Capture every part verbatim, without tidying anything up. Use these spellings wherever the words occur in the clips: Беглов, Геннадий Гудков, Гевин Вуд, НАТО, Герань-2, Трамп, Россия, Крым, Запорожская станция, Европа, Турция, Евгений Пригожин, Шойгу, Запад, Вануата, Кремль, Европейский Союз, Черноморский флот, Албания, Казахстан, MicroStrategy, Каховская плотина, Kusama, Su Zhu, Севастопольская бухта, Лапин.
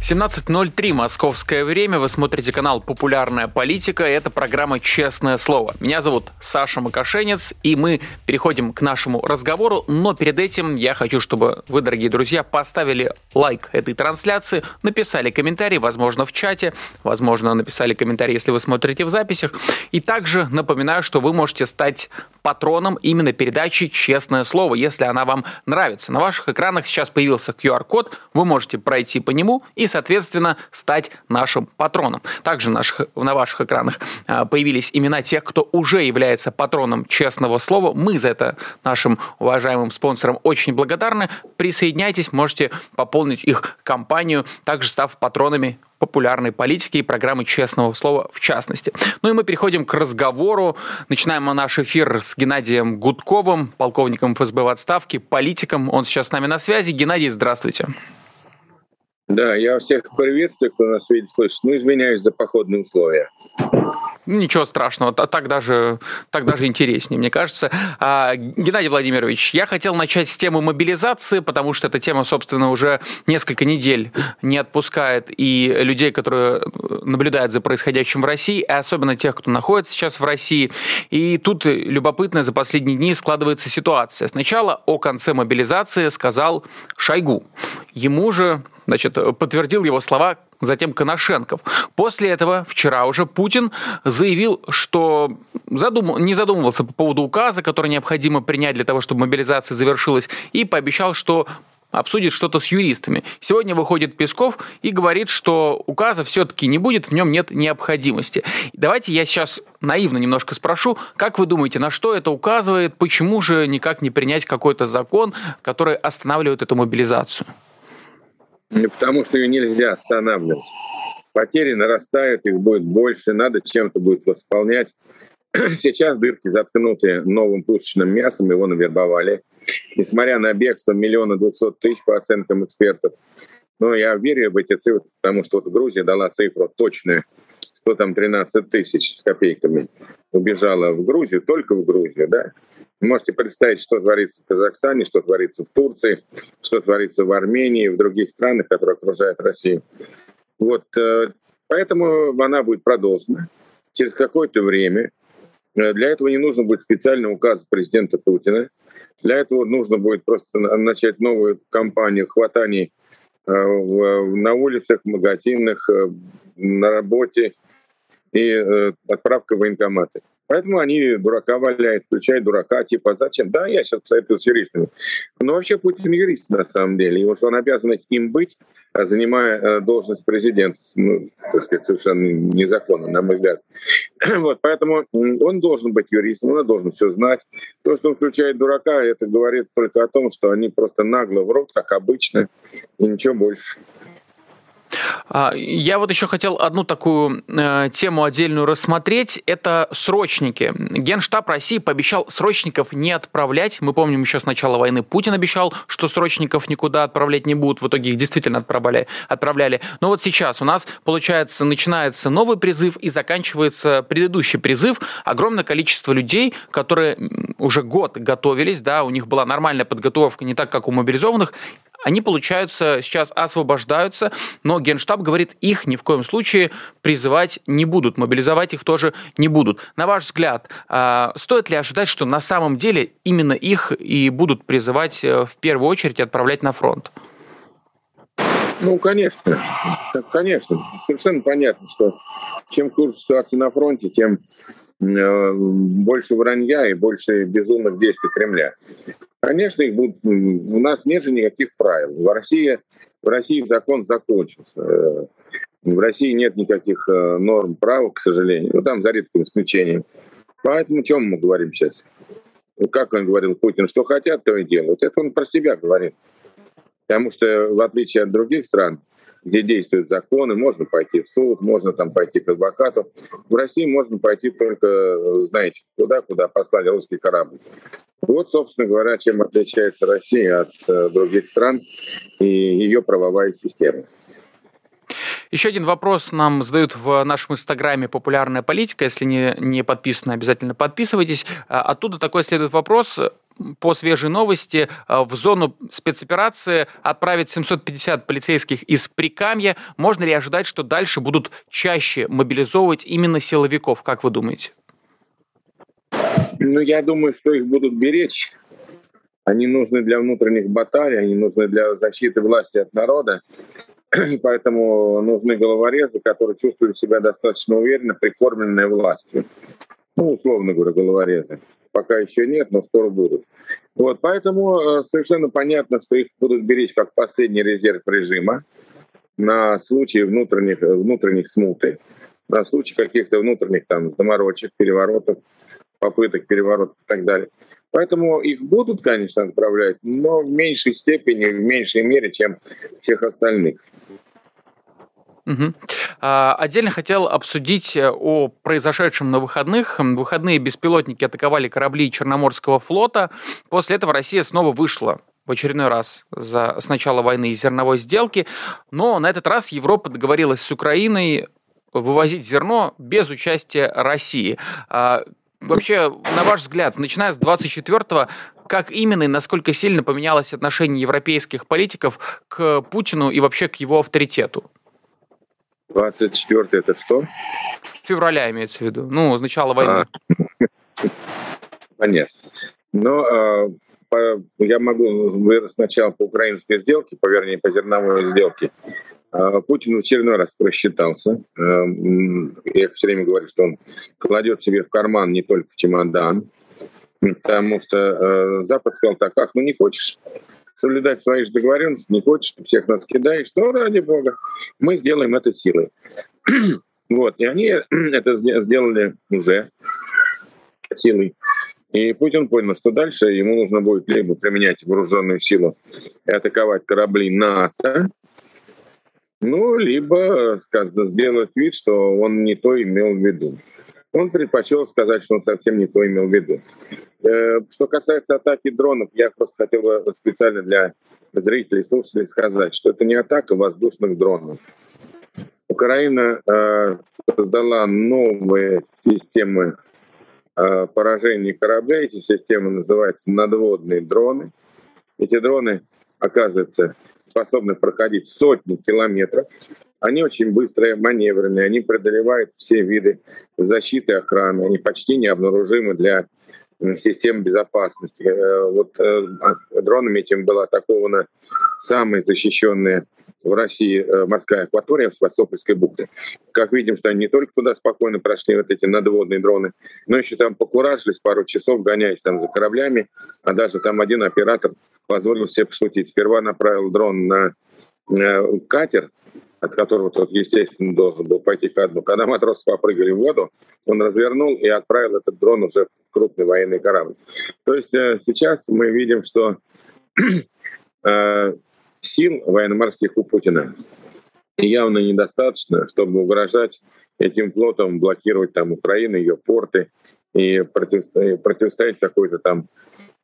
семнадцать ноль три московское время. Вы смотрите канал «Популярная политика». Это программа «Честное слово». Меня зовут Саша Макашенец, и мы переходим к нашему разговору. Но перед этим я хочу, чтобы вы, дорогие друзья, поставили лайк этой трансляции, написали комментарий, возможно, в чате, возможно, написали комментарий, если вы смотрите в записях. И также напоминаю, что вы можете стать патроном именно передачи «Честное слово», если она вам нравится. На ваших экранах сейчас появился ку ар-код, вы можете пройти по нему и соответственно, стать нашим патроном. Также наших, на ваших экранах появились имена тех, кто уже является патроном «Честного слова». Мы за это нашим уважаемым спонсорам очень благодарны. Присоединяйтесь, можете пополнить их компанию, также став патронами популярной политики и программы «Честного слова» в частности. Ну и мы переходим к разговору. Начинаем наш эфир с Геннадием Гудковым, полковником эф эс бэ в отставке, политиком. Он сейчас с нами на связи. Геннадий, здравствуйте. Да, я всех приветствую, кто нас видит, слышит. Ну, извиняюсь за походные условия. Ничего страшного, так даже, так даже интереснее, мне кажется. А, Геннадий Владимирович, я хотел начать с темы мобилизации, потому что эта тема, собственно, уже несколько недель не отпускает и людей, которые наблюдают за происходящим в России, и особенно тех, кто находится сейчас в России. И тут любопытно за последние дни складывается ситуация. Сначала о конце мобилизации сказал Шойгу. Ему же, значит, подтвердил его слова затем Коношенков. После этого вчера уже Путин заявил, что задум... не задумывался по поводу указа, который необходимо принять для того, чтобы мобилизация завершилась, и пообещал, что обсудит что-то с юристами. Сегодня выходит Песков и говорит, что указа все-таки не будет, в нем нет необходимости. Давайте я сейчас наивно немножко спрошу, как вы думаете, на что это указывает, почему же никак не принять какой-то закон, который останавливает эту мобилизацию? Потому что ее нельзя останавливать. Потери нарастают, их будет больше, надо чем-то будет восполнять. Сейчас дырки заткнуты новым пушечным мясом, его навербовали. Несмотря на бегство миллиона двухсот тысяч, по оценкам экспертов. Но я верю в эти цифры, потому что вот Грузия дала цифру точную, что там тринадцать тысяч с копейками убежало в Грузию, только в Грузию, да? Можете представить, что творится в Казахстане, что творится в Турции, что творится в Армении, в других странах, которые окружают Россию. Вот, поэтому она будет продолжена через какое-то время. Для этого не нужно будет специального указа президента Путина. Для этого нужно будет просто начать новую кампанию хватаний на улицах, в магазинах, на работе и отправка в военкоматы. Поэтому они дурака валяют, включая дурака, типа, зачем? Да, я сейчас советую с юристами. Но вообще Путин юрист на самом деле, и уж он обязан им быть, занимая должность президента, ну, так сказать, совершенно незаконно, на мой взгляд. Вот, поэтому он должен быть юристом, он должен все знать. То, что он включает дурака, это говорит только о том, что они просто нагло врут, как обычно, и ничего больше. Я вот еще хотел одну такую э, тему отдельную рассмотреть. Это срочники. Генштаб России пообещал срочников не отправлять. Мы помним, еще с начала войны Путин обещал, что срочников никуда отправлять не будут. В итоге их действительно отправляли. отправляли. Но вот сейчас у нас, получается, начинается новый призыв и заканчивается предыдущий призыв. Огромное количество людей, которые уже год готовились, да, у них была нормальная подготовка, не так, как у мобилизованных. Они, получается, сейчас освобождаются, но Генштаб говорит, их ни в коем случае призывать не будут, мобилизовать их тоже не будут. На ваш взгляд, стоит ли ожидать, что на самом деле именно их и будут призывать в первую очередь отправлять на фронт? Ну, конечно. Конечно. Совершенно понятно, что чем хуже ситуация на фронте, тем больше вранья и больше безумных действий Кремля. Конечно, их будут... у нас нет же никаких правил. В России, в России закон закончился. В России нет никаких норм права, к сожалению. Ну, там за редким исключением. Поэтому о чем мы говорим сейчас? Как он говорил, Путин, что хотят, то и делают. Это он про себя говорит. Потому что, в отличие от других стран, где действуют законы, можно пойти в суд, можно там пойти к адвокату. В России можно пойти только, знаете, туда, куда послали русский корабль. Вот, собственно говоря, чем отличается Россия от других стран и ее правовая система. Еще один вопрос нам задают в нашем инстаграме «Популярная политика». Если не, не подписаны, обязательно подписывайтесь. Оттуда такой следует вопрос. По свежей новости, в зону спецоперации отправят семьсот пятьдесят полицейских из Прикамья. Можно ли ожидать, что дальше будут чаще мобилизовывать именно силовиков? Как вы думаете? Ну, я думаю, что их будут беречь. Они нужны для внутренних баталий, они нужны для защиты власти от народа. Поэтому нужны головорезы, которые чувствуют себя достаточно уверенно, прикормленные властью. Ну, условно говоря, головорезы. Пока еще нет, но скоро будут. Вот, поэтому совершенно понятно, что их будут беречь как последний резерв режима на случай внутренних, внутренних смуты, на случай каких-то внутренних там заморочек, переворотов, попыток переворотов и так далее. Поэтому их будут, конечно, отправлять, но в меньшей степени, в меньшей мере, чем всех остальных. Угу. Отдельно хотел обсудить о произошедшем на выходных. В выходные беспилотники атаковали корабли Черноморского флота. После этого Россия снова вышла в очередной раз за, с начала войны из зерновой сделки. Но на этот раз Европа договорилась с Украиной вывозить зерно без участия России. Вообще, на ваш взгляд, начиная с двадцать четвёртого, как именно и насколько сильно поменялось отношение европейских политиков к Путину и вообще к его авторитету? двадцать четвёртый это что? Февраля имеется в виду. Ну, с начала войны. А. Понятно. Но э, по, я могу сначала по украинской сделке, по, вернее, по зерновой сделке. Э, Путин в очередной раз просчитался. Э, я все время говорю, что он кладет себе в карман не только в чемодан, потому что э, Запад сказал так: ах, ну не хочешь соблюдать свои же договоренности, не хочешь, ты всех нас кидаешь, но ради бога, мы сделаем это силой. Вот, и они это сделали уже силой. И Путин понял, что дальше ему нужно будет либо применять вооруженную силу и атаковать корабли НАТО, ну, либо скажем, сделать вид, что он не то имел в виду. Он предпочел сказать, что он совсем не то имел в виду. Что касается атаки дронов, я просто хотел бы специально для зрителей и слушателей сказать, что это не атака воздушных дронов. Украина э, создала новые системы э, поражения кораблей. Эти системы называются надводные дроны. Эти дроны, оказывается, способны проходить сотни километров. Они очень быстрые, маневренные, они преодолевают все виды защиты и охраны. Они почти необнаружимы для систем безопасности. Вот дронами этим была атакована самая защищенная в России морская акватория в Севастопольской бухте. Как видим, что они не только туда спокойно прошли, вот эти надводные дроны, но еще там покуражились пару часов, гоняясь там за кораблями, а даже там один оператор позволил себе пошутить. Сперва направил дрон на катер, от которого тот, естественно, должен был пойти ко дну. Когда матросы попрыгали в воду, он развернул и отправил этот дрон уже в крупный военный корабль. То есть сейчас мы видим, что сил военно-морских у Путина явно недостаточно, чтобы угрожать этим флотом, блокировать там Украину, ее порты и противостоять какой-то там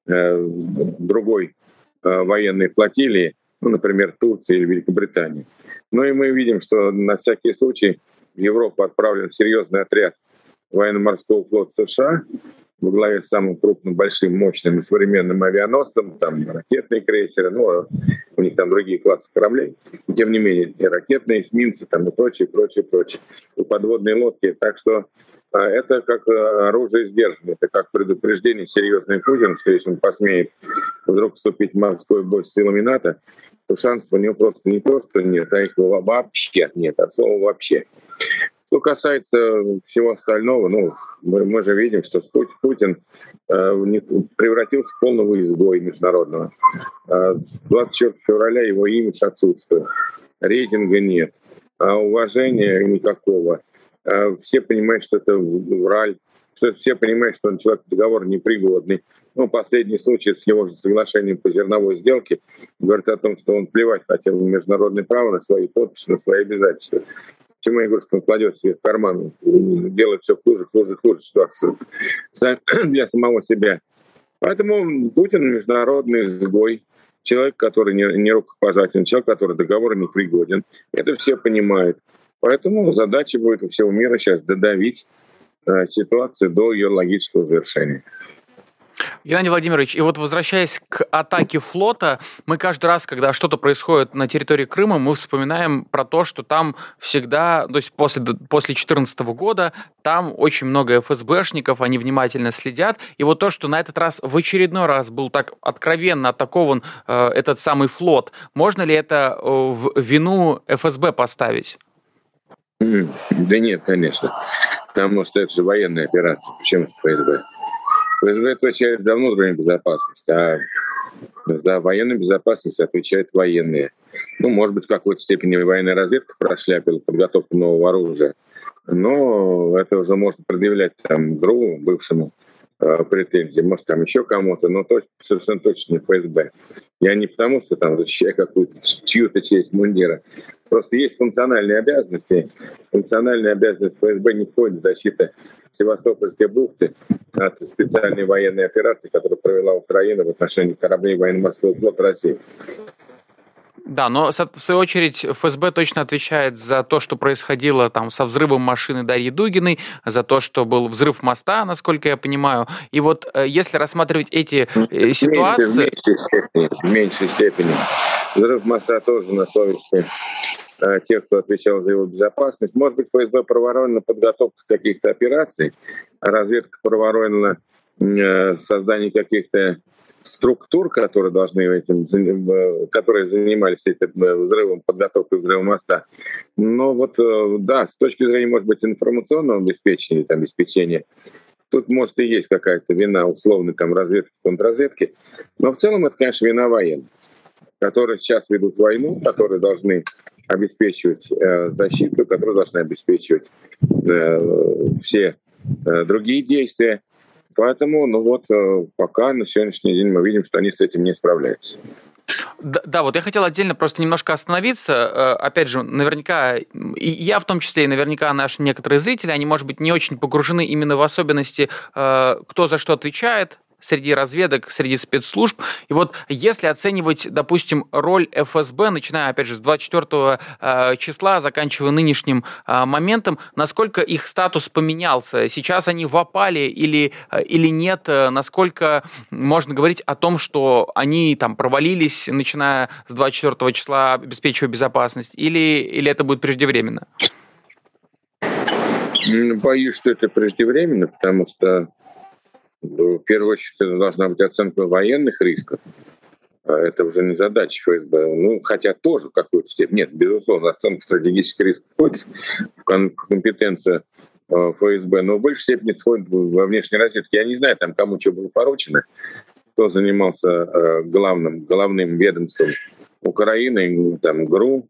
э, другой э, военной флотилии, ну, например, Турции или Великобритании. Ну и мы видим, что на всякий случай в Европу отправлен серьезный отряд военно-морского флота США во главе с самым крупным, большим, мощным и современным авианосцем, там ракетные крейсеры, ну, у них там другие классы кораблей, и, тем не менее, и ракетные эсминцы, там, и прочее, прочее, прочее, и подводные лодки. Так что а, это как оружие сдерживания, это как предупреждение серьезное Путину, что если он посмеет вдруг вступить в морской бой с силами НАТО, то шансов у него просто не то, что нет, а их вообще нет, от слова «вообще». Что касается всего остального, ну, мы, мы же видим, что Путин э, превратился в полного изгоя международного. Э, с двадцать четвёртого февраля его имидж отсутствует, рейтинга нет, а уважения никакого. Э, все понимают, что это враль, что это все понимают, что он человек договор непригодный. Ну, последний случай с его же соглашением по зерновой сделке говорит о том, что он плевать хотел на международное право, на свои подписи, на свои обязательства. Почему я говорю, что он кладет себе в карман, делает все хуже, хуже, хуже ситуацию для самого себя. Поэтому Путин международный изгой, человек, который не рукопожатен, человек, который договор не пригоден. Это все понимают. Поэтому задача будет у всего мира сейчас додавить э, ситуацию до ее логического завершения. Геннадий Владимирович, и вот возвращаясь к атаке флота, мы каждый раз, когда что-то происходит на территории Крыма, мы вспоминаем про то, что там всегда, то есть после, после две тысячи четырнадцатого года, там очень много эф эс бэшников, они внимательно следят. И вот то, что на этот раз, в очередной раз был так откровенно атакован э, этот самый флот, можно ли это э, в вину эф эс бэ поставить? Да нет, конечно. Потому что это же военная операция. Почему это эф эс бэ? эф эс бэ отвечает за внутреннюю безопасность, а за военную безопасность отвечают военные. Ну, может быть, в какой-то степени военная разведка прошляпила подготовку нового оружия, но это уже можно предъявлять там другому, бывшему э, претензии, может, там еще кому-то, но точно, совершенно точно не эф эс бэ. Я не потому, что там защищаю какую-то чью-то честь мундира. Просто есть функциональные обязанности. Функциональные обязанности эф эс бэ не входит в защиту Севастопольской бухты от специальной военной операции, которую провела Украина в отношении кораблей военно-морского флота России. Да, но, в свою очередь, эф эс бэ точно отвечает за то, что происходило там со взрывом машины Дарьи Дугиной, за то, что был взрыв моста, насколько я понимаю. И вот если рассматривать эти в ситуации... В меньшей, в меньшей степени. Взрыв моста тоже на совести тех, кто отвечал за его безопасность. Может быть, эф эс бэ проворонила подготовку каких-то операций, а разведка проворонила создание каких-то структур, которые должны этим, которые занимались этим взрывом, подготовкой взрыва моста. Но вот, да, с точки зрения, может быть, информационного обеспечения, там, обеспечения, тут, может, и есть какая-то вина условной там разведки, контрразведки. Но в целом это, конечно, вина военных, которые сейчас ведут войну, которые должны обеспечивать э, защиту, которые должны обеспечивать э, все э, другие действия. Поэтому, ну вот, пока на сегодняшний день мы видим, что они с этим не справляются. Да, да, вот я хотел отдельно просто немножко остановиться. Опять же, наверняка, и я в том числе, и наверняка наши некоторые зрители, они, может быть, не очень погружены именно в особенности, кто за что отвечает среди разведок, среди спецслужб. И вот если оценивать, допустим, роль эф эс бэ, начиная, опять же, с двадцать четвёртого э, числа, заканчивая нынешним э, моментом, насколько их статус поменялся? Сейчас они в опале или, э, или нет? Насколько можно говорить о том, что они там провалились, начиная с двадцать четвёртого числа, обеспечивая безопасность? Или, или это будет преждевременно? Боюсь, что это преждевременно, потому что в первую очередь, это должна быть оценка военных рисков. Это уже не задача эф эс бэ. Ну, хотя тоже в какой-то степени. Нет, безусловно, оценка стратегических рисков входит в компетенцию эф эс бэ, но в большей степени входит во внешней разведке. Я не знаю, там кому что было поручено, кто занимался главным, главным ведомством Украины, там ГРУ,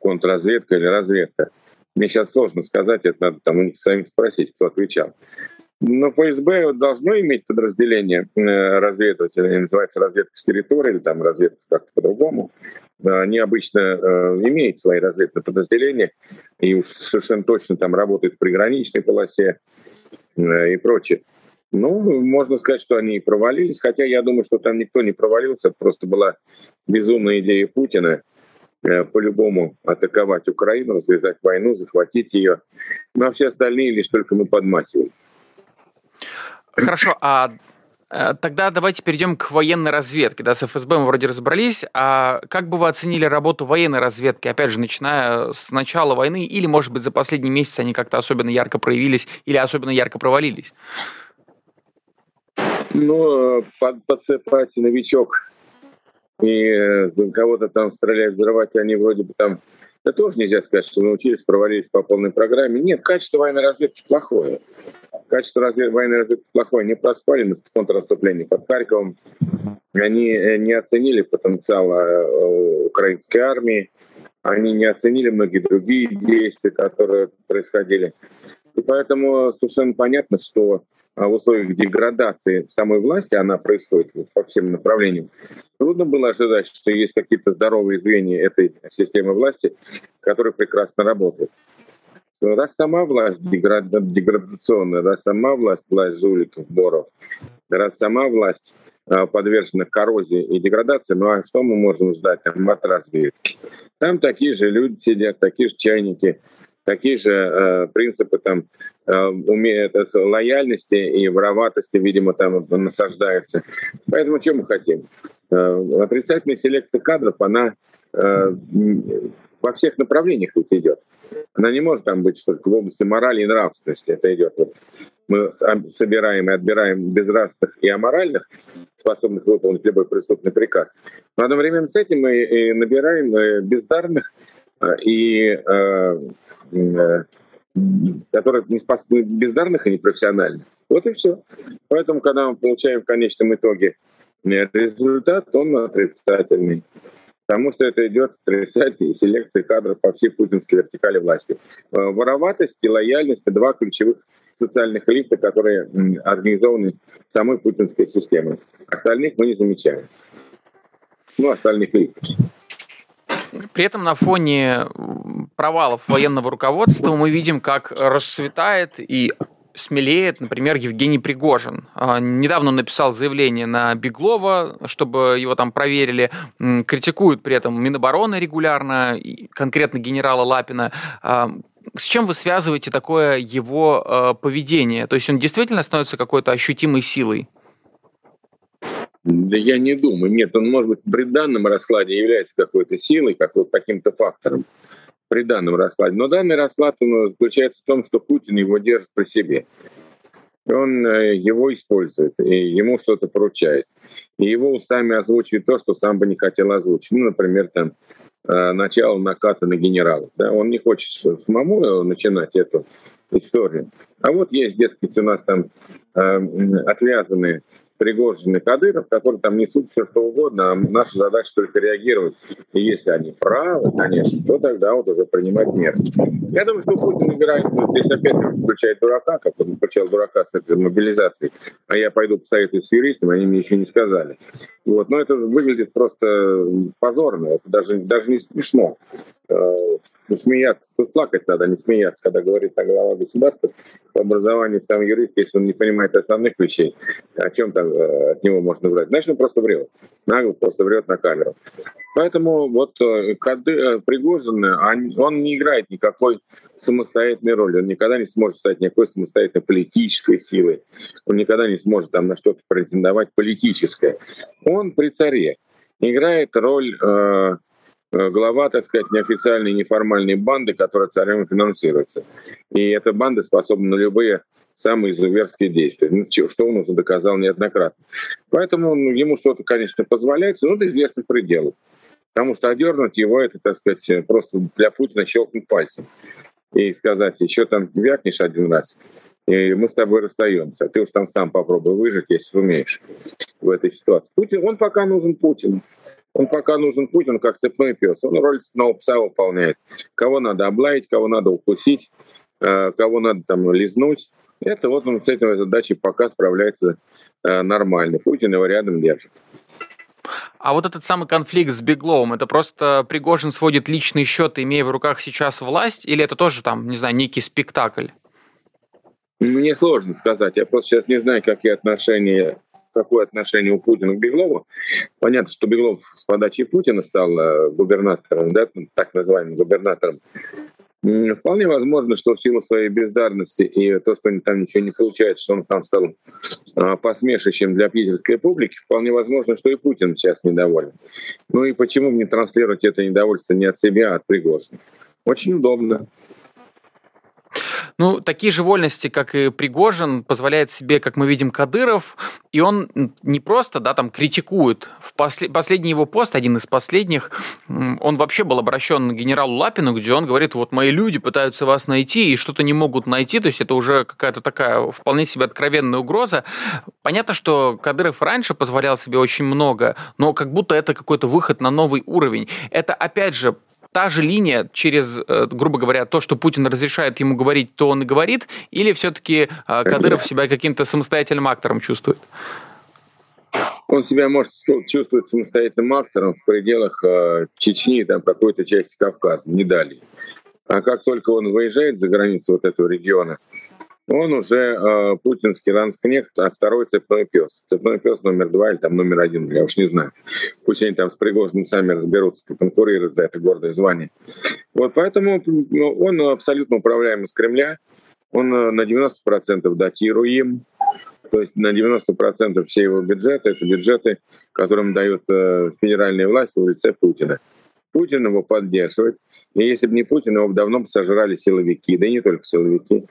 контрразведка или разведка. Мне сейчас сложно сказать, это надо там у них самих спросить, кто отвечал. Но эф эс бэ должно иметь подразделение разведывателей, называется разведка с территории, или там разведка как-то по-другому. Они обычно имеют свои разведные подразделения, и уж совершенно точно там работают в приграничной полосе и прочее. Ну, можно сказать, что они и провалились, хотя я думаю, что там никто не провалился, просто была безумная идея Путина по-любому атаковать Украину, развязать войну, захватить ее. Ну, а все остальные лишь только мы подмахиваем. Хорошо, а тогда давайте перейдем к военной разведке. Да, с эф эс бэ мы вроде разобрались. А как бы вы оценили работу военной разведки, опять же, начиная с начала войны, или, может быть, за последний месяц они как-то особенно ярко проявились или особенно ярко провалились? Ну, подсыпать новичок и кого-то там стрелять, взрывать, они вроде бы там... Да тоже нельзя сказать, что научились, провалились по полной программе. Нет, качество военной разведки плохое. Качество развед... военной разведки плохое. Не проспали на контрнаступлении под Харьковом. Они не оценили потенциал украинской армии. Они не оценили многие другие действия, которые происходили. И поэтому совершенно понятно, что в условиях деградации самой власти, она происходит по всем направлениям, трудно было ожидать, что есть какие-то здоровые звенья этой системы власти, которые прекрасно работают. Раз сама власть деград... деградационная, раз сама власть, власть жуликов, боров, раз сама власть подвержена коррозии и деградации, ну а что мы можем ждать там, от разведки? Там такие же люди сидят, такие же чайники, такие же э, принципы там, э, уме... лояльности и вороватости, видимо, там насаждаются. Поэтому что мы хотим? Э, отрицательная селекция кадров, она э, во всех направлениях ведь идет. Она не может там быть только в области морали и нравственности. Это идет. Вот мы собираем и отбираем безнравственных и аморальных, способных выполнить любой преступный приказ. Но одновременно с этим мы и набираем бездарных, и, э, э, которые не способны, бездарных и непрофессиональных. Вот и все. Поэтому, когда мы получаем в конечном итоге результат, он отрицательный. Потому что это идет отрицательная селекция кадров по всей путинской вертикали власти. Вороватость и лояльность – два ключевых социальных элита, которые организованы самой путинской системой. Остальных мы не замечаем. Ну, остальных элит. При этом на фоне провалов военного руководства мы видим, как расцветает и смелеет, например, Евгений Пригожин. Недавно он написал заявление на Беглова, чтобы его там проверили. Критикуют при этом Минобороны регулярно, конкретно генерала Лапина. С чем вы связываете такое его поведение? То есть он действительно становится какой-то ощутимой силой? Да я не думаю. Нет, он, может быть, при данном раскладе является какой-то силой, какой-то, каким-то фактором. При данном раскладе. Но данный расклад заключается в том, что Путин его держит при себе. Он его использует, и ему что-то поручает. И его устами озвучивает то, что сам бы не хотел озвучить. Ну, например, там, начало наката на генералов. Да? Он не хочет самому начинать эту историю. А вот есть, дескать, у нас там э, отвязанные Пригожин и Кадыров, которые там несут все что угодно, а наша задача только реагировать. И если они правы, конечно, то тогда вот уже принимать меры. Я думаю, что Путин играет, здесь опять включает дурака, как он включал дурака с этой мобилизацией, а я пойду посоветую с юристом, они мне еще не сказали. Вот. Но это выглядит просто позорно, это даже, даже не смешно. Смеяться, тут плакать надо, не смеяться, когда говорит там глава государства по образованию сам юрист, если он не понимает основных вещей, о чем там от него можно брать. Значит, он просто врет, нагло просто врет на камеру. Поэтому вот Кады, Пригожин, он не играет никакой самостоятельной роли, он никогда не сможет стать никакой самостоятельной политической силой, он никогда не сможет там на что-то претендовать политическое. Он при царе играет роль... Э, глава, так сказать, неофициальной, неформальной банды, которая царем финансируется. И эта банда способна на любые самые изуверские действия, что он уже доказал неоднократно. Поэтому ему что-то, конечно, позволяется, но до известных пределов. Потому что одернуть его, это, так сказать, просто для Путина щелкнуть пальцем и сказать, еще там вякнешь один раз, и мы с тобой расстаемся. Ты уж там сам попробуй выжить, если сумеешь в этой ситуации. Путин, он пока нужен Путину. Он пока нужен Путину, как цепной пес. Он роль цепного пса выполняет. Кого надо облаять, кого надо укусить, кого надо там лизнуть. Это вот он с этой задачей пока справляется нормально. Путин его рядом держит. А вот этот самый конфликт с Бегловым, это просто Пригожин сводит личные счеты, имея в руках сейчас власть, или это тоже там, не знаю, некий спектакль? Мне сложно сказать. Я просто сейчас не знаю, какие отношения... какое отношение у Путина к Беглову. Понятно, что Беглов с подачи Путина стал губернатором, да, так называемым губернатором. Вполне возможно, что в силу своей бездарности и то, что там ничего не получается, что он там стал посмешищем для питерской публики, вполне возможно, что и Путин сейчас недоволен. Ну и почему не транслировать это недовольство не от себя, а от Пригожина? Очень удобно. Ну, такие же вольности, как и Пригожин, позволяет себе, как мы видим, Кадыров, и он не просто, да, там, критикует. В после... Последний его пост, один из последних, он вообще был обращен к генералу Лапину, где он говорит, вот мои люди пытаются вас найти и что-то не могут найти, то есть это уже какая-то такая вполне себе откровенная угроза. Понятно, что Кадыров раньше позволял себе очень много, но как будто это какой-то выход на новый уровень. Это, опять же, та же линия через, грубо говоря, то, что Путин разрешает ему говорить, то он и говорит, или все-таки Кадыров себя каким-то самостоятельным актором чувствует? Он себя может чувствовать самостоятельным актором в пределах Чечни, там какой-то части Кавказа, не далее. А как только он выезжает за границу вот этого региона, он уже э, путинский ланскнехт, а второй цепной пес. Цепной пес номер два или там номер один, я уж не знаю. Пусть они там с Пригожиным сами разберутся, конкурируют за это гордое звание. Вот поэтому он абсолютно управляем из Кремля, он на девяносто процентов датируем, то есть на девяносто процентов все его бюджеты — это бюджеты, которым дает э, федеральная власть в лице Путина. Путин его поддерживает, и если бы не Путин, его бы давно сожрали силовики, да и не только силовики.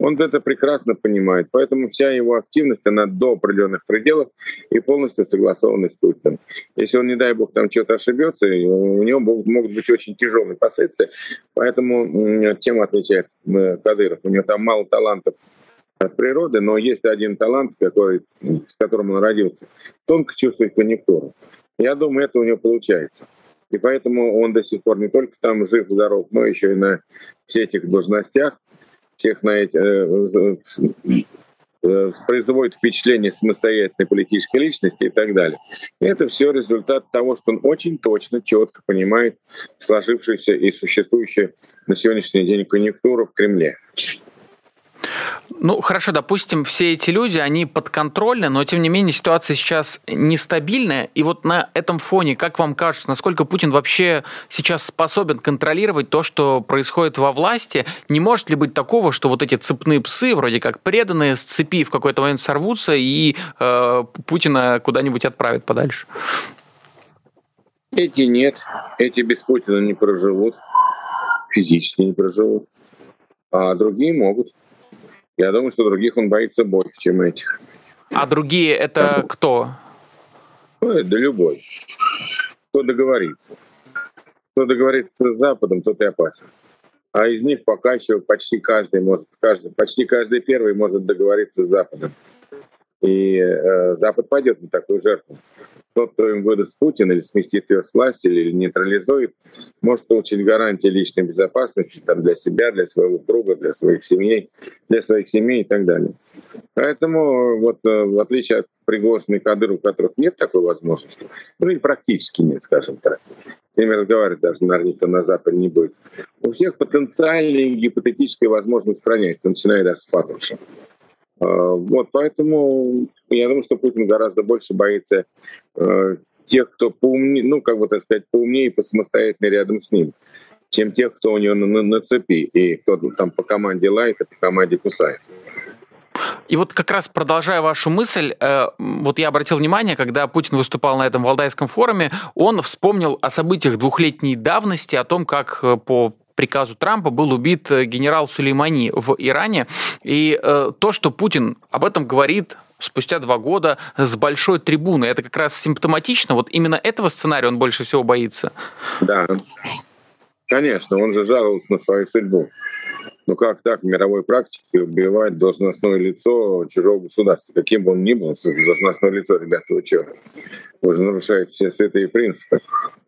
Он это прекрасно понимает, поэтому вся его активность, она до определенных пределов и полностью согласована с Путиным. Если он, не дай бог, там что-то ошибется, у него могут быть очень тяжелые последствия, поэтому тем отличается Кадыров. У него там мало талантов от природы, но есть один талант, который, с которым он родился. Тонко чувствует конъюнктуру. Я думаю, это у него получается. И поэтому он до сих пор не только там жив-здоров, но еще и на всех этих должностях, всех на эти, э, э, производит впечатление самостоятельной политической личности и так далее. И это все результат того, что он очень точно, четко понимает сложившуюся и существующую на сегодняшний день конъюнктуру в Кремле. Ну, хорошо, допустим, все эти люди, они подконтрольны, но, тем не менее, ситуация сейчас нестабильная. И вот на этом фоне, как вам кажется, насколько Путин вообще сейчас способен контролировать то, что происходит во власти? Не может ли быть такого, что вот эти цепные псы, вроде как преданные, с цепи в какой-то момент сорвутся и э, Путина куда-нибудь отправят подальше? Эти нет. Эти без Путина не проживут. Физически не проживут. А другие могут. Я думаю, что других он боится больше, чем этих. А другие — это кто? Ну, да любой. Кто договорится. Кто договорится с Западом, тот и опасен. А из них пока еще почти каждый может, каждый, почти каждый первый может договориться с Западом. И э, Запад пойдет на такую жертву. Тот, кто им выдаст Путин или сместит ее с власти, или нейтрализует, может получить гарантии личной безопасности там, для себя, для своего круга, для своих семей, для своих семей и так далее. Поэтому, вот, в отличие от Пригожина и Кадырова, у которых нет такой возможности, ну и практически нет, скажем так, с ними разговаривать даже, наверное, никто на Западе не будет, у всех потенциальная гипотетическая возможность сохраняется, начиная даже с Патрушева. Вот поэтому я думаю, что Путин гораздо больше боится э, тех, кто поумнее, ну, как бы так сказать, поумнее и посамостоятельнее рядом с ним, чем тех, кто у него на, на, на цепи, и кто там по команде лает, а по команде кусает. И вот как раз продолжая вашу мысль, вот я обратил внимание, когда Путин выступал на этом Валдайском форуме, он вспомнил о событиях двухлетней давности, о том, как по приказу Трампа был убит генерал Сулеймани в Иране. И э, то, что Путин об этом говорит спустя два года с большой трибуны, это как раз симптоматично. Вот именно этого сценария он больше всего боится. Да, конечно, он же жаловался на свою судьбу. Ну как так в мировой практике убивать должностное лицо чужого государства? Каким бы он ни был, должностное лицо, ребята, вы что? Вы же нарушаете все святые принципы.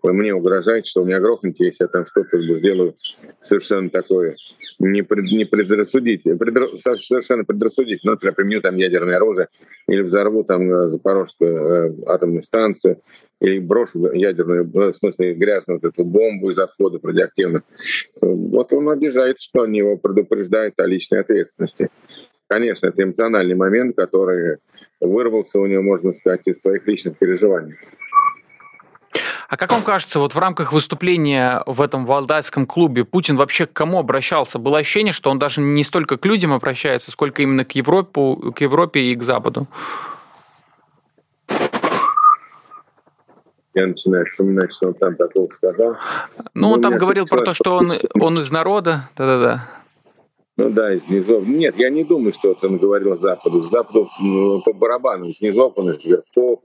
Вы мне угрожаете, что вы меня грохнете, если я там что-то сделаю совершенно такое не предрассудительное, пред, совершенно предрассудительное, ну, например, применю там ядерное оружие, или взорву там Запорожскую э, атомную станцию, или брошу ядерную, в смысле грязную вот эту бомбу из отходов радиоактивных. Вот он обижает, что они его предупреждают о личной ответственности. Конечно, это эмоциональный момент, который вырвался у него, можно сказать, из своих личных переживаний. А как вам кажется, вот в рамках выступления в этом Валдайском клубе Путин вообще к кому обращался? Было ощущение, что он даже не столько к людям обращается, сколько именно к Европу, к Европе и к Западу. Я начинаю вспоминать, что он там такого сказал. Ну, он, он там говорил про то, что он, он из народа. Да-да-да. Ну да, из низов. Нет, я не думаю, что он говорил Западу. Западу ну, по барабану, из низов он, из верхов,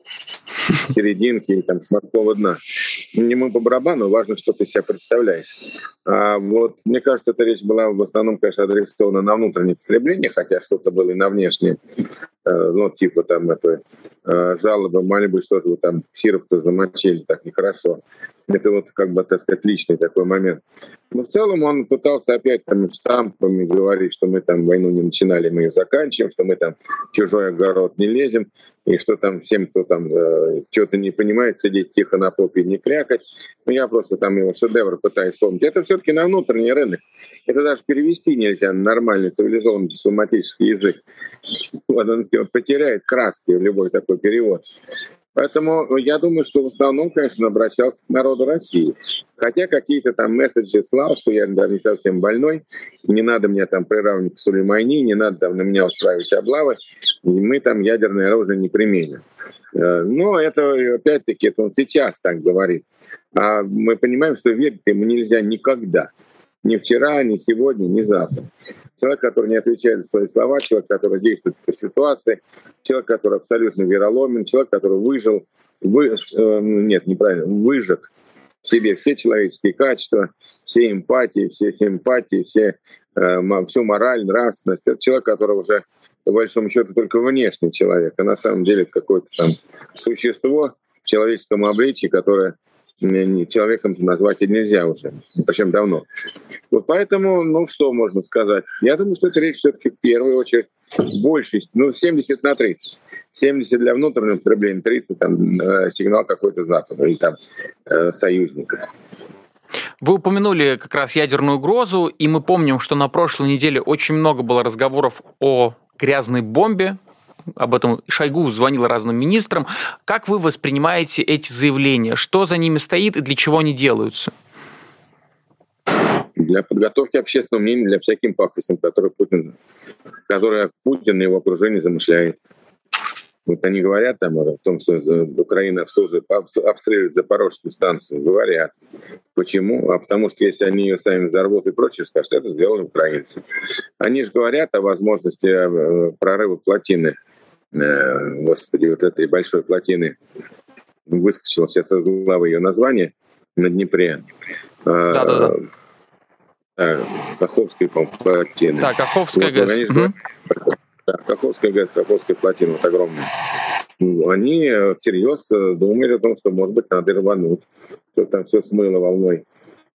с серединки или там с морского дна. Не мы по барабану, важно, что ты себя представляешь. А вот, мне кажется, эта речь была в основном, конечно, адресована на внутреннее потребление, хотя что-то было и на внешнее. Ну, типа там это, жалобы, мольбы, что же вы там сировца замочили, так нехорошо. Это вот, как бы, так сказать, личный такой момент. Но в целом он пытался опять там штампами говорить, что мы там войну не начинали, мы ее заканчиваем, что мы там в чужой огород не лезем, и что там всем, кто там э, что-то не понимает, сидеть тихо на попе и не крякать. Ну, я просто там его шедевр пытаюсь вспомнить. Это все-таки на внутренний рынок. Это даже перевести нельзя на нормальный цивилизованный дипломатический язык. Вот он потеряет краски в любой такой перевод. Поэтому я думаю, что в основном, конечно, обращался к народу России. Хотя какие-то там месседжи слал, что я даже не совсем больной, не надо меня там приравнивать к Сулеймани, не надо там на меня устраивать облавы, и мы там ядерное оружие не применим. Но это, опять-таки, это он сейчас так говорит. А мы понимаем, что верить ему нельзя никогда. Ни вчера, ни сегодня, ни завтра. Человек, который не отвечает за свои слова, человек, который действует по ситуации, человек, который абсолютно вероломен, человек, который выжил, вы, э, нет, неправильно, выжег в себе все человеческие качества, все эмпатии, все симпатии, все, э, всю мораль, нравственность. Это человек, который уже, по большому счету, только внешний человек, а на самом деле какое-то там существо в человеческом обличии, которое человеком назвать и нельзя уже, причем давно. Вот поэтому, ну что можно сказать? Я думаю, что это речь все-таки в первую очередь больше, ну семьдесят на тридцать. семьдесят для внутреннего потребления, тридцать там сигнал какой-то Запада или там союзника. Вы упомянули как раз ядерную угрозу, и мы помним, что на прошлой неделе очень много было разговоров о грязной бомбе. Об этом Шойгу звонил разным министрам. Как вы воспринимаете эти заявления? Что за ними стоит и для чего они делаются? Для подготовки общественного мнения, для всяким пакостям, которые Путин, которые Путин и его окружение замышляет. Вот они говорят там о том, что Украина обстреливает Запорожскую станцию. Говорят. Почему? А потому что если они ее сами взорвут и прочее, скажут, это сделали украинцы. Они же говорят о возможности прорыва плотины. Господи, вот этой большой плотины. Выскочило сейчас из главы ее название на Днепре. Да-да-да. Да, Каховская, по-моему, плотина. Да, Каховская вот, ГЭС. Да, Каховская ГЭС, Каховская плотина, вот огромная. Они всерьез думают о том, что, может быть, надо рвануть, что там все смыло волной.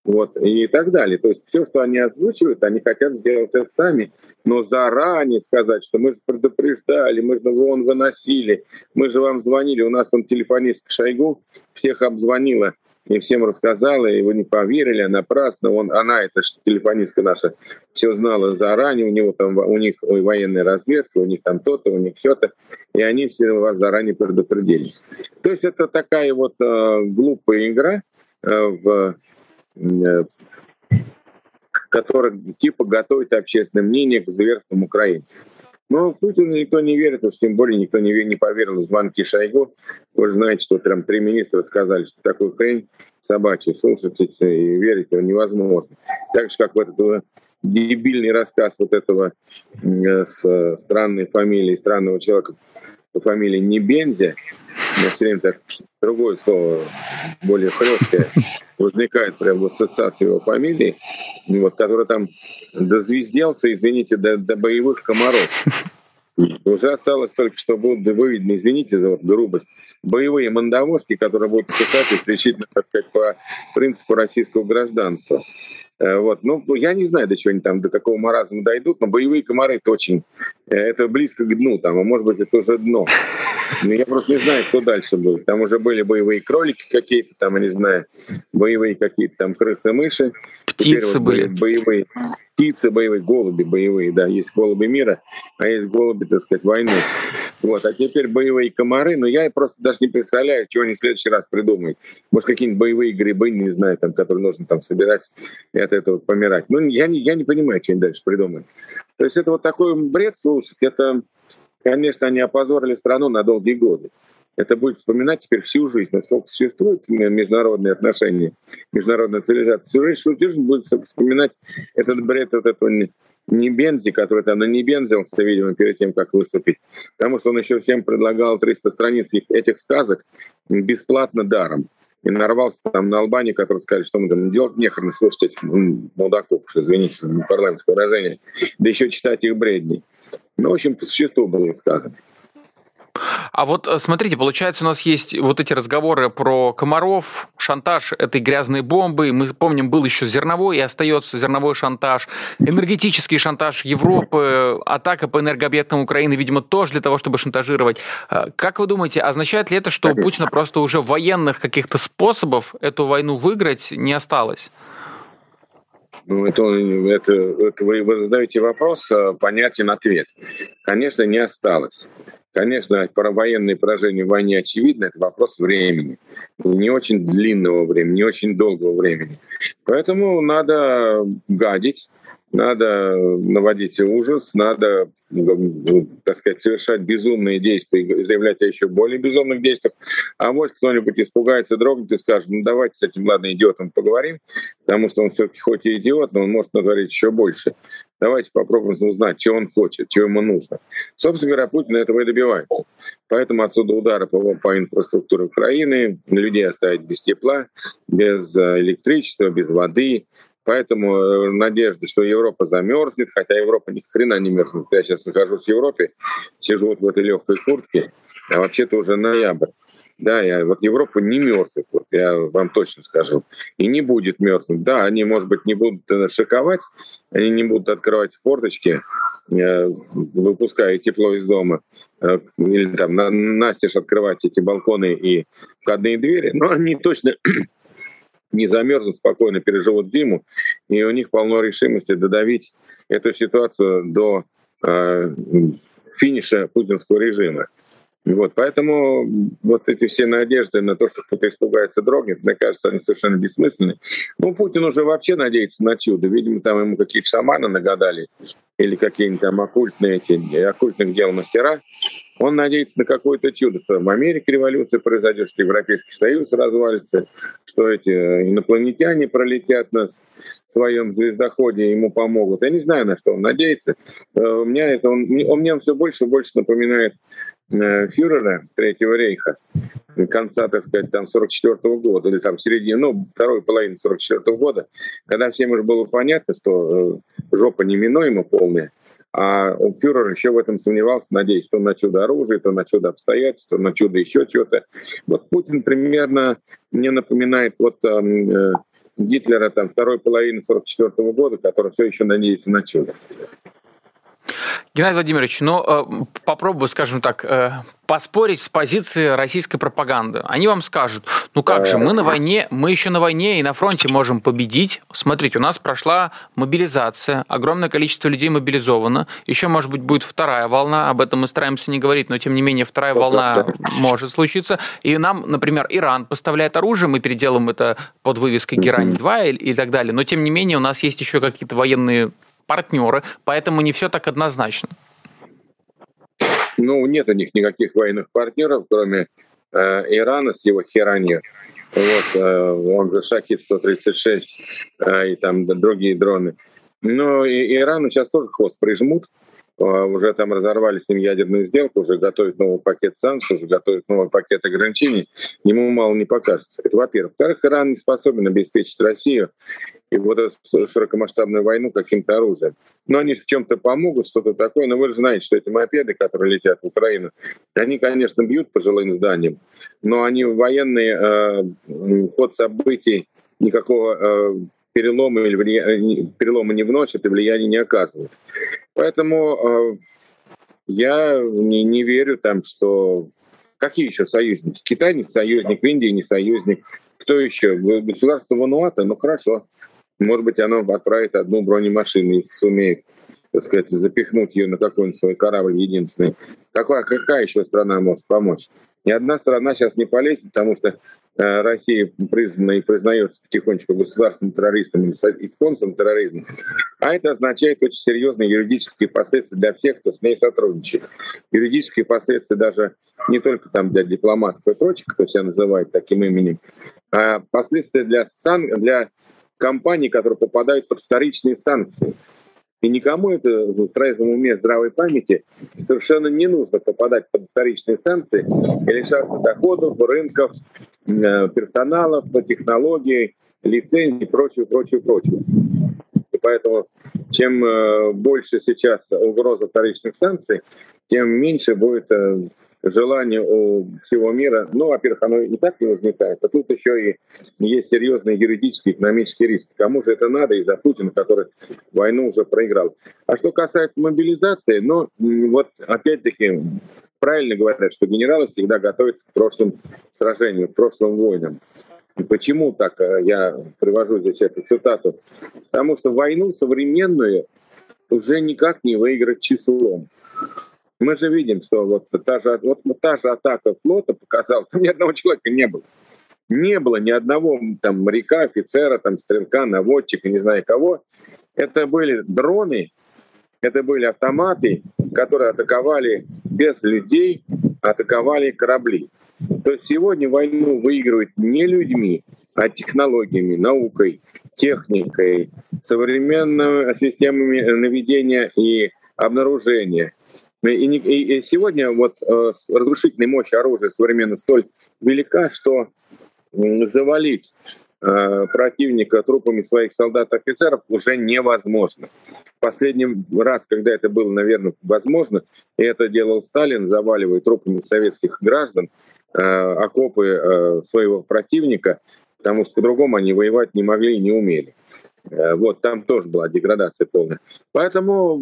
Вот, и так далее. То есть все, что они озвучивают, они хотят сделать это сами, но заранее сказать, что мы же предупреждали, мы же вон выносили, мы же вам звонили, у нас там телефонистка Шойгу всех обзвонила и всем рассказала, и вы не поверили, а напрасно. Он, она, эта телефонистка наша, все знала заранее, у него там у них ой, военная разведка, у них там то-то, у них все-то, и они все вас заранее предупредили. То есть это такая вот э, глупая игра, э, в, э, которая типа готовит общественное мнение к зверствам украинцев. Но Путину никто не верит, уж тем более никто не, не поверил в звонки Шойгу. Вы же знаете, что прям три министра сказали, что такую хрень собачью слушать и верить его невозможно. Так же, как вот этот дебильный рассказ вот этого с странной фамилией, странного человека по фамилии Небензи. У меня все время так другое слово, более хлёсткое, возникает прямо в ассоциации его фамилии, вот, который там дозвездился, извините, до, до боевых комаров. Уже осталось только, что будут выведены, извините за вот грубость, боевые мандавошки, которые будут писать исключительно, так сказать, по принципу российского гражданства. Вот. Ну, я не знаю, до чего они там, до какого маразма дойдут, но боевые комары — это очень, это близко к дну, там, а может быть, это уже дно. Но я просто не знаю, кто дальше будет. Там уже были боевые кролики какие-то, там, я не знаю, боевые какие-то там крысы-мыши. Птицы вот были. Боевые птицы, боевые голуби, боевые, да, есть голуби мира, а есть голуби, так сказать, войны. Вот, а теперь боевые комары, но я просто даже не представляю, чего они в следующий раз придумают. Может, какие-нибудь боевые грибы, не знаю, там, которые нужно там собирать и от этого помирать. Ну, я не, я не понимаю, что они дальше придумают. То есть это вот такой бред слушать. Это, конечно, они опозорили страну на долгие годы. Это будет вспоминать теперь всю жизнь, насколько существуют международные отношения, международная цивилизация. Всю жизнь, всю жизнь будет вспоминать этот бред вот этого Небензи, который там на Небензился, видимо, перед тем, как выступить. Потому что он еще всем предлагал триста страниц этих сказок бесплатно, даром. И нарвался там на Албании, которые сказали, что мы там делать нехрен слушать этих мудаков, извините за парламентское выражение, да еще читать их бредни. Ну, в общем, по существу было сказано. А вот смотрите, получается, у нас есть вот эти разговоры про Комаров, шантаж этой грязной бомбы. Мы помним, был еще зерновой и остается зерновой шантаж, энергетический шантаж Европы, атака по энергообъектам Украины, видимо, тоже для того, чтобы шантажировать. Как вы думаете, означает ли это, что у Путина просто уже военных каких-то способов эту войну выиграть не осталось? Ну, это, это, это вы, вы задаете вопрос, понятен ответ. Конечно, не осталось. Конечно, про военные поражения в войне очевидно, это вопрос времени. Не очень длинного времени, не очень долгого времени. Поэтому надо гадить, надо наводить ужас, надо, так сказать, совершать безумные действия, заявлять о еще более безумных действиях. А вот кто-нибудь испугается, дрогнет и скажет: ну давайте с этим, ладно, идиотом поговорим, потому что он все-таки хоть и идиот, но он может натворить еще больше. Давайте попробуем узнать, чего он хочет, чего ему нужно. Собственно говоря, Путин этого и добивается. Поэтому отсюда удары по, по инфраструктуре Украины, людей оставить без тепла, без электричества, без воды. Поэтому надежда, что Европа замерзнет, хотя Европа ни хрена не мерзнет. Я сейчас нахожусь в Европе, сижу вот в этой легкой куртке, а вообще-то уже ноябрь. Да, я, вот Европа не мерзнет, вот, я вам точно скажу, и не будет мерзнуть. Да, они, может быть, не будут шиковать, они не будут открывать форточки, выпуская тепло из дома, или там настежь открывать эти балконы и входные двери, но они точно не замерзнут, спокойно переживут зиму, и у них полно решимости додавить эту ситуацию до э, финиша путинского режима. Вот, поэтому вот эти все надежды на то, что кто-то испугается, дрогнет, мне кажется, они совершенно бессмысленны. Ну, Путин уже вообще надеется на чудо. Видимо, там ему какие-то шаманы нагадали или какие-нибудь там оккультные эти, оккультных дел мастера. Он надеется на какое-то чудо, что в Америке революция произойдет, что Европейский Союз развалится, что эти инопланетяне пролетят на своем звездоходе, ему помогут. Я не знаю, на что он надеется. У меня это, он, он мне все больше и больше напоминает фюрера Третьего рейха конца, так сказать, там сорок четвёртого года или там середины, ну, второй половины сорок четвёртого года, когда всем уже было понятно, что жопа неминуемо полная, а фюрер еще в этом сомневался, надеясь то на чудо оружия, то на чудо обстоятельств, то на чудо еще чего-то. Вот Путин примерно мне напоминает вот э, Гитлера там второй половины сорок четвёртого года, который все еще надеется на чудо. Геннадий Владимирович, ну, э, попробую, скажем так, э, поспорить с позиции российской пропаганды. Они вам скажут: ну как же, мы на войне, мы еще на войне и на фронте можем победить. Смотрите, у нас прошла мобилизация, огромное количество людей мобилизовано. Еще, может быть, будет вторая волна, об этом мы стараемся не говорить, но, тем не менее, вторая волна может случиться. И нам, например, Иран поставляет оружие, мы переделаем это под вывеской «Герань-два» и, и так далее. Но, тем не менее, у нас есть еще какие-то военные партнеры, поэтому не все так однозначно. Ну, нет у них никаких военных партнеров, кроме э, Ирана с его херанью. Вот, э, он же Шахид сто тридцать шесть э, и там другие дроны. Но и, Ирану сейчас тоже хвост прижмут. Э, уже там разорвали с ним ядерную сделку, уже готовят новый пакет санкций, уже готовят новый пакет ограничений. Ему мало не покажется. Это во-первых. Во-вторых, Иран не способен обеспечить Россию и вот эту широкомасштабную войну каким-то оружием. Но они в чем-то помогут, что-то такое. Но вы же знаете, что эти мопеды, которые летят в Украину, они, конечно, бьют по жилым зданиям, но они в военный э, ход событий никакого э, перелома, или влия... перелома не вносят и влияния не оказывают. Поэтому э, я не, не верю там, что... Какие еще союзники? Китай не союзник, Индия не союзник. Кто еще? Государство Вануата? Ну хорошо. Может быть, оно отправит одну бронемашину и сумеет, так сказать, запихнуть ее на какой-нибудь свой корабль единственный. Какая, какая еще страна может помочь? Ни одна страна сейчас не полезет, потому что э, Россия признана и признается потихонечку государственным террористом и спонсором терроризма. А это означает очень серьезные юридические последствия для всех, кто с ней сотрудничает. Юридические последствия даже не только там для дипломатов и прочих, кто себя называет таким именем, а последствия для сан... для компаний, которые попадают под вторичные санкции. И никому это, в трезвом уме, здравой памяти, совершенно не нужно попадать под вторичные санкции и лишаться доходов, рынков, персоналов, технологий, лицензий и прочего, прочего, прочего. И поэтому чем больше сейчас угроза вторичных санкций, тем меньше будет желание у всего мира, ну, во-первых, оно и так не возникает, а тут еще и есть серьезные юридические, экономические риски. Кому же это надо из-за Путина, который войну уже проиграл? А что касается мобилизации, ну, вот опять-таки правильно говорят, что генералы всегда готовятся к прошлым сражениям, к прошлым войнам. Почему так я привожу здесь эту цитату? Потому что войну современную уже никак не выиграть числом. Мы же видим, что вот та же, вот та же атака флота показала, там ни одного человека не было. Не было ни одного там, моряка, офицера, там, стрелка, наводчика, не знаю кого. Это были дроны, это были автоматы, которые атаковали без людей, атаковали корабли. То есть сегодня войну выигрывают не людьми, а технологиями, наукой, техникой, современными системами наведения и обнаружения. И, и, и сегодня вот э, разрушительная мощь оружия современно столь велика, что э, завалить э, противника трупами своих солдат и офицеров уже невозможно. Последний раз, когда это было, наверное, возможно, и это делал Сталин, заваливая трупами советских граждан э, окопы э, своего противника, потому что по-другому они воевать не могли и не умели. Вот, там тоже была деградация полная. Поэтому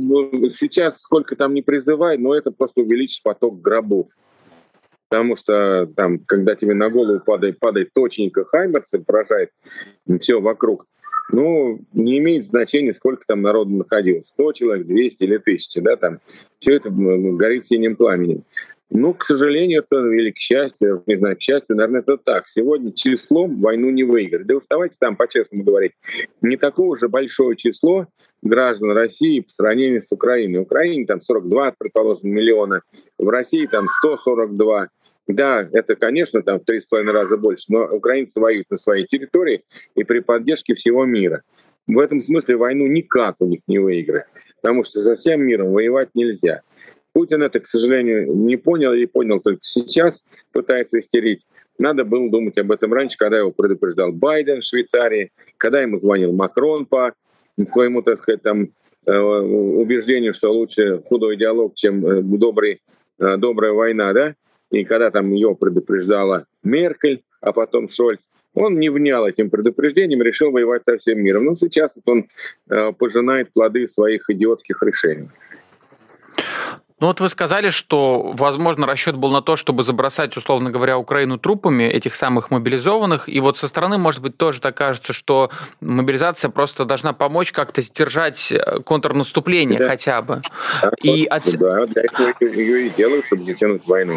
сейчас, сколько там не призывай, но это просто увеличит поток гробов. Потому что там, когда тебе на голову падает, падает точненько Хаймерс и поражает все вокруг, ну, не имеет значения, сколько там народу находилось. сто человек, двести или тысяча, да, там. Все это горит синим пламенем. Ну, к сожалению, это или к счастью, не знаю, к счастью, наверное, это так. Сегодня числом войну не выиграть. Да уж давайте там по-честному говорить. Не такого же большое число граждан России по сравнению с Украиной. В Украине там сорок два, предположим, миллиона, в России там сто сорок два. Да, это, конечно, там в три с половиной раза больше, но украинцы воюют на своей территории и при поддержке всего мира. В этом смысле войну никак у них не выиграть, потому что со всем миром воевать нельзя. Путин это, к сожалению, не понял или понял только сейчас, пытается истерить. Надо было думать об этом раньше, когда его предупреждал Байден в Швейцарии, когда ему звонил Макрон по своему, так сказать, там, убеждению, что лучше худой диалог, чем добрый, добрая война, да? И когда там ее предупреждала Меркель, а потом Шольц, он не внял этим предупреждением, решил воевать со всем миром. Но сейчас вот он пожинает плоды своих идиотских решений. Ну вот вы сказали, что, возможно, расчет был на то, чтобы забросать, условно говоря, Украину трупами этих самых мобилизованных, и вот со стороны, может быть, тоже так кажется, что мобилизация просто должна помочь как-то сдержать контрнаступление да. хотя бы. Да, и от... да, для этого ее и делают, чтобы затянуть войну.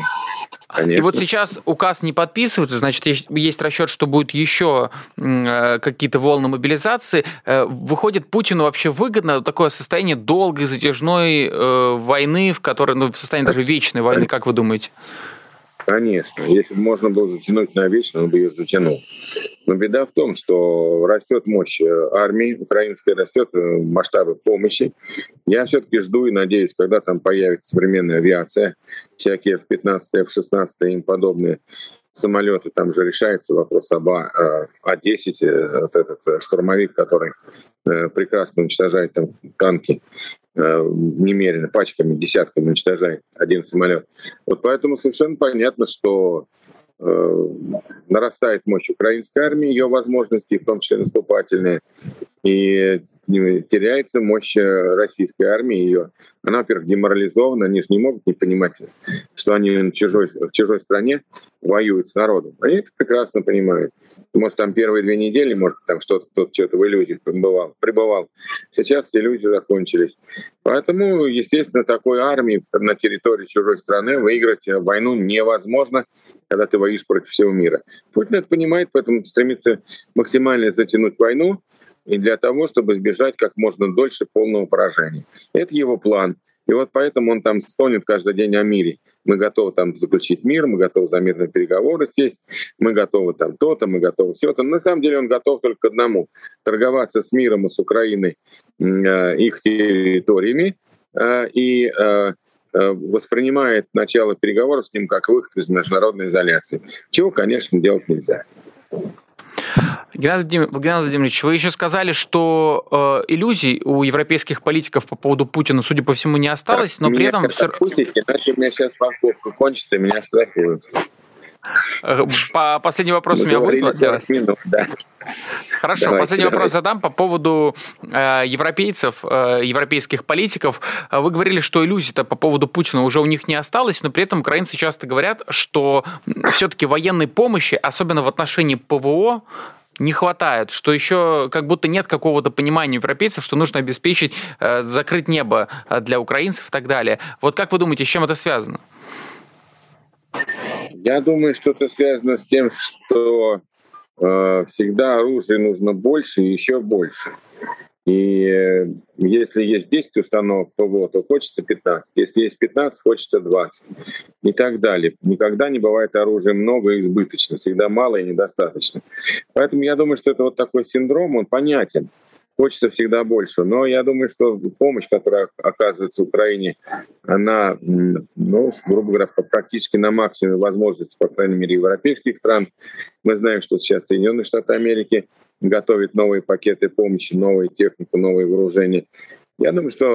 Конечно. И вот сейчас указ не подписывается, значит, есть расчет, что будут еще какие-то волны мобилизации. Выходит, Путину вообще выгодно такое состояние долгой затяжной войны, в которой, ну, в состоянии даже вечной войны, как вы думаете? Конечно. Если бы можно было затянуть на вечно, он бы ее затянул. Но беда в том, что растет мощь армии украинской, растет масштабы помощи. Я все-таки жду и надеюсь, когда там появится современная авиация, всякие эф пятнадцать, эф шестнадцать и им подобные самолеты. Там же решается вопрос об А десять, вот этот штурмовик, который прекрасно уничтожает там танки. Немерено, пачками, десятками уничтожает один самолет. Вот поэтому совершенно понятно, что э, нарастает мощь украинской армии, ее возможности, в том числе наступательные, и теряется мощь российской армии. Ее. Она, во-первых, деморализована, они же не могут не понимать, что они на чужой, в чужой стране воюют с народом. Они это прекрасно понимают. Может, там первые две недели, может, там что-то, кто-то что-то в иллюзиях пребывал, пребывал. Сейчас все иллюзии закончились. Поэтому, естественно, такой армии на территории чужой страны выиграть войну невозможно, когда ты воюешь против всего мира. Путин это понимает, поэтому стремится максимально затянуть войну и для того, чтобы избежать как можно дольше полного поражения. Это его план. И вот поэтому он там стонет каждый день о мире. Мы готовы там заключить мир, мы готовы за мирные переговоры сесть, мы готовы там то-то, мы готовы все-то. На самом деле он готов только к одному — торговаться с миром и с Украиной, э, их территориями, э, и э, воспринимает начало переговоров с ним как выход из международной изоляции, чего, конечно, делать нельзя. Геннадий Владимирович, вы еще сказали, что э, иллюзий у европейских политиков по поводу Путина, судя по всему, не осталось, но меня при этом... Все... Пустите, иначе у меня сейчас парковка кончится, и меня оштрафуют. Последний вопрос у меня будет вас сделать? Да. Хорошо, давайте, последний давайте. вопрос задам по поводу э, европейцев, э, европейских политиков. Вы говорили, что иллюзий-то по поводу Путина уже у них не осталось, но при этом украинцы часто говорят, что все-таки военной помощи, особенно в отношении ПВО, не хватает, что еще как будто нет какого-то понимания европейцев, что нужно обеспечить, э, закрыть небо для украинцев и так далее. Вот как вы думаете, с чем это связано? Я думаю, что это связано с тем, что э, всегда оружия нужно больше и еще больше. И э, если есть десять установок ПВО, то хочется пятнадцать. Если есть пятнадцать, хочется двадцать. И так далее. Никогда не бывает оружия много и избыточно. Всегда мало и недостаточно. Поэтому я думаю, что это вот такой синдром, он понятен. Хочется всегда больше. Но я думаю, что помощь, которая оказывается Украине, она, ну, грубо говоря, практически на максимуме возможностей, по крайней мере, европейских стран. Мы знаем, что сейчас Соединенные Штаты Америки готовят новые пакеты помощи, новую технику, новые вооружения. Я думаю, что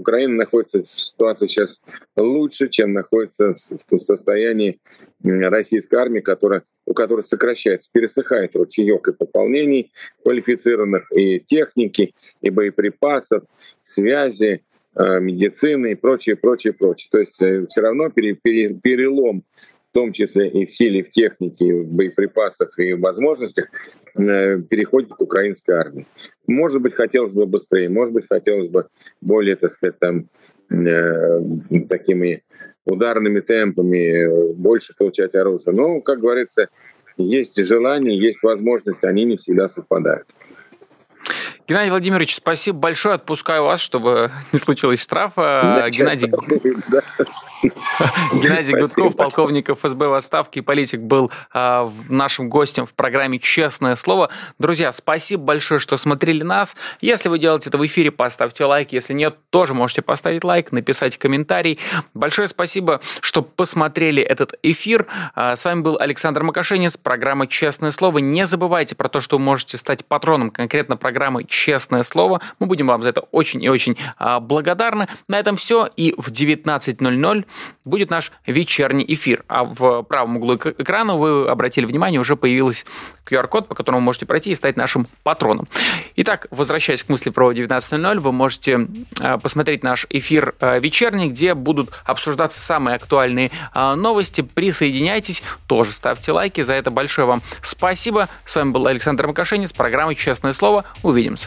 Украина находится в ситуации сейчас лучше, чем находится в состоянии российской армии, которая, у которой сокращается, пересыхает ручеек и пополнений квалифицированных, и техники, и боеприпасов, связи, медицины и прочее, прочее, прочее. То есть все равно перелом, в том числе и в силе, в технике, и в боеприпасах, и в возможностях, переходит к украинской армии. Может быть, хотелось бы быстрее, может быть, хотелось бы более, так сказать, там, э, такими ударными темпами больше получать оружие. Но, как говорится, есть желание, есть возможность, они не всегда совпадают. Геннадий Владимирович, спасибо большое. Отпускаю вас, чтобы не случилось штрафа. Да, Геннадий... Да. Геннадий Гудков, полковник эф эс бэ в отставке и политик, был э, нашим гостем в программе «Честное слово». Друзья, спасибо большое, что смотрели нас. Если вы делаете это в эфире, поставьте лайк. Если нет, тоже можете поставить лайк, написать комментарий. Большое спасибо, что посмотрели этот эфир. Э, с вами был Александр Макашенец, программа «Честное слово». Не забывайте про то, что вы можете стать патроном конкретно программы «Честное слово». Мы будем вам за это очень и очень а, благодарны. На этом все. И в девятнадцать ноль ноль будет наш вечерний эфир. А в правом углу экрана, вы обратили внимание, уже появился ку ар-код, по которому можете пройти и стать нашим патроном. Итак, возвращаясь к мысли про девятнадцать ноль ноль, вы можете а, посмотреть наш эфир а, вечерний, где будут обсуждаться самые актуальные а, новости. Присоединяйтесь, тоже ставьте лайки. За это большое вам спасибо. С вами был Александр Макашенец, программа «Честное слово». Увидимся.